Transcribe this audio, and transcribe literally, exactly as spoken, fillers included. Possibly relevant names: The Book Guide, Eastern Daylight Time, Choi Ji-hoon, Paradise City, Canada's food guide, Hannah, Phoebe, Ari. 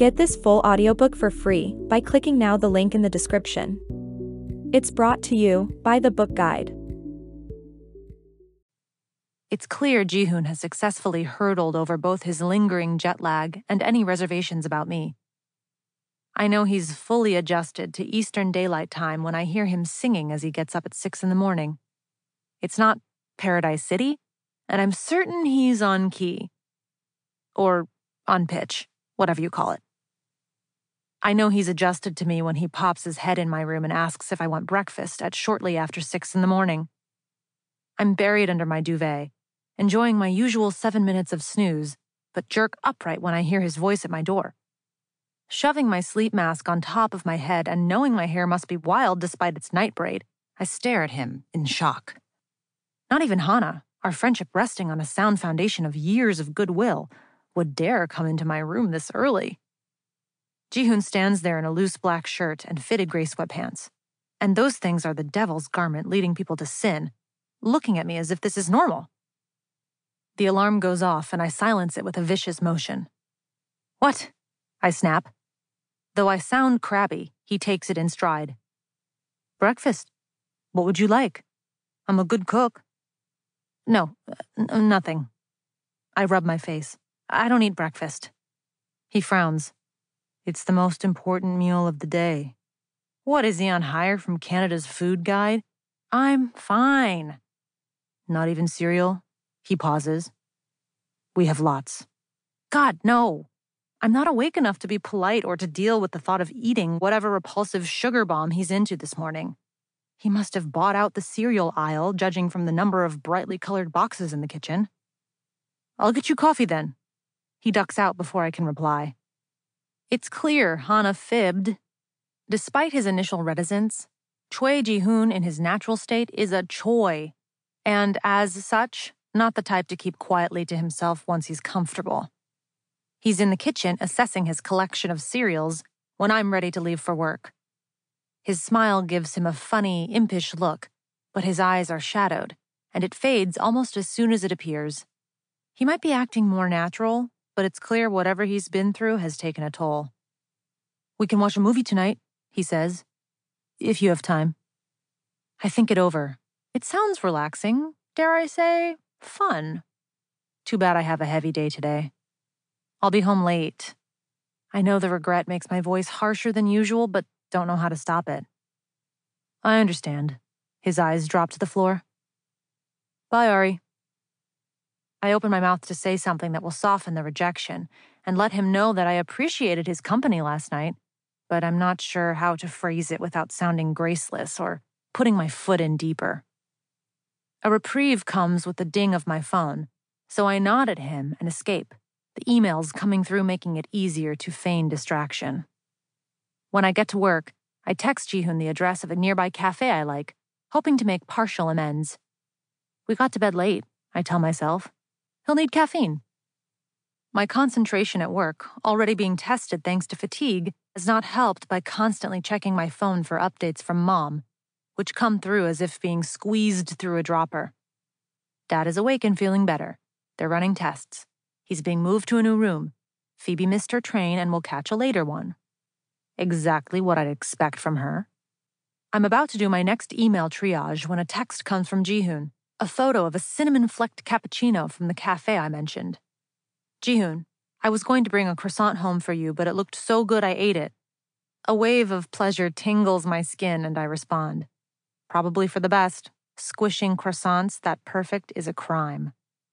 Get this full audiobook for free by clicking now the link in the description. It's brought to you by The Book Guide. It's clear Ji-hoon has successfully hurdled over both his lingering jet lag and any reservations about me. I know he's fully adjusted to Eastern Daylight Time when I hear him singing as he gets up at six in the morning. It's not Paradise City, and I'm certain he's on key. Or on pitch, whatever you call it. I know he's adjusted to me when he pops his head in my room and asks if I want breakfast at shortly after six in the morning. I'm buried under my duvet, enjoying my usual seven minutes of snooze, but jerk upright when I hear his voice at my door. Shoving my sleep mask on top of my head and knowing my hair must be wild despite its night braid, I stare at him in shock. Not even Hannah, our friendship resting on a sound foundation of years of goodwill, would dare come into my room this early. Ji-hoon stands there in a loose black shirt and fitted gray sweatpants, and those things are the devil's garment leading people to sin, looking at me as if this is normal. The alarm goes off and I silence it with a vicious motion. "What?" I snap. Though I sound crabby, he takes it in stride. "Breakfast. What would you like? I'm a good cook." "No, n- nothing." I rub my face. "I don't eat breakfast." He frowns. "It's the most important meal of the day. What is he on hire from Canada's food guide? I'm fine." "Not even cereal?" He pauses. "We have lots." "God, no. I'm not awake enough to be polite or to deal with the thought of eating whatever repulsive sugar bomb he's into this morning. He must have bought out the cereal aisle, judging from the number of brightly colored boxes in the kitchen." "I'll get you coffee then." He ducks out before I can reply. It's clear Hannah fibbed. Despite his initial reticence, Choi Ji-hoon in his natural state is a Choi, and as such, not the type to keep quietly to himself once he's comfortable. He's in the kitchen assessing his collection of cereals when I'm ready to leave for work. His smile gives him a funny, impish look, but his eyes are shadowed, and it fades almost as soon as it appears. He might be acting more natural, but it's clear whatever he's been through has taken a toll. "We can watch a movie tonight," he says. "If you have time." I think it over. It sounds relaxing, dare I say, fun. Too bad I have a heavy day today. I'll be home late. I know the regret makes my voice harsher than usual, but don't know how to stop it. "I understand." His eyes drop to the floor. "Bye, Ari." I open my mouth to say something that will soften the rejection and let him know that I appreciated his company last night, but I'm not sure how to phrase it without sounding graceless or putting my foot in deeper. A reprieve comes with the ding of my phone, so I nod at him and escape, the emails coming through making it easier to feign distraction. When I get to work, I text Ji-hoon the address of a nearby cafe I like, hoping to make partial amends. "We got to bed late," I tell myself. "He'll need caffeine." My concentration at work, already being tested thanks to fatigue, is not helped by constantly checking my phone for updates from Mom, which come through as if being squeezed through a dropper. Dad is awake and feeling better. They're running tests. He's being moved to a new room. Phoebe missed her train and will catch a later one. Exactly what I'd expect from her. I'm about to do my next email triage when a text comes from Ji-hoon, a photo of a cinnamon-flecked cappuccino from the cafe I mentioned. "Ji-hoon, I was going to bring a croissant home for you, but it looked so good I ate it." A wave of pleasure tingles my skin and I respond. Probably for the best. Squishing croissants that perfect is a crime.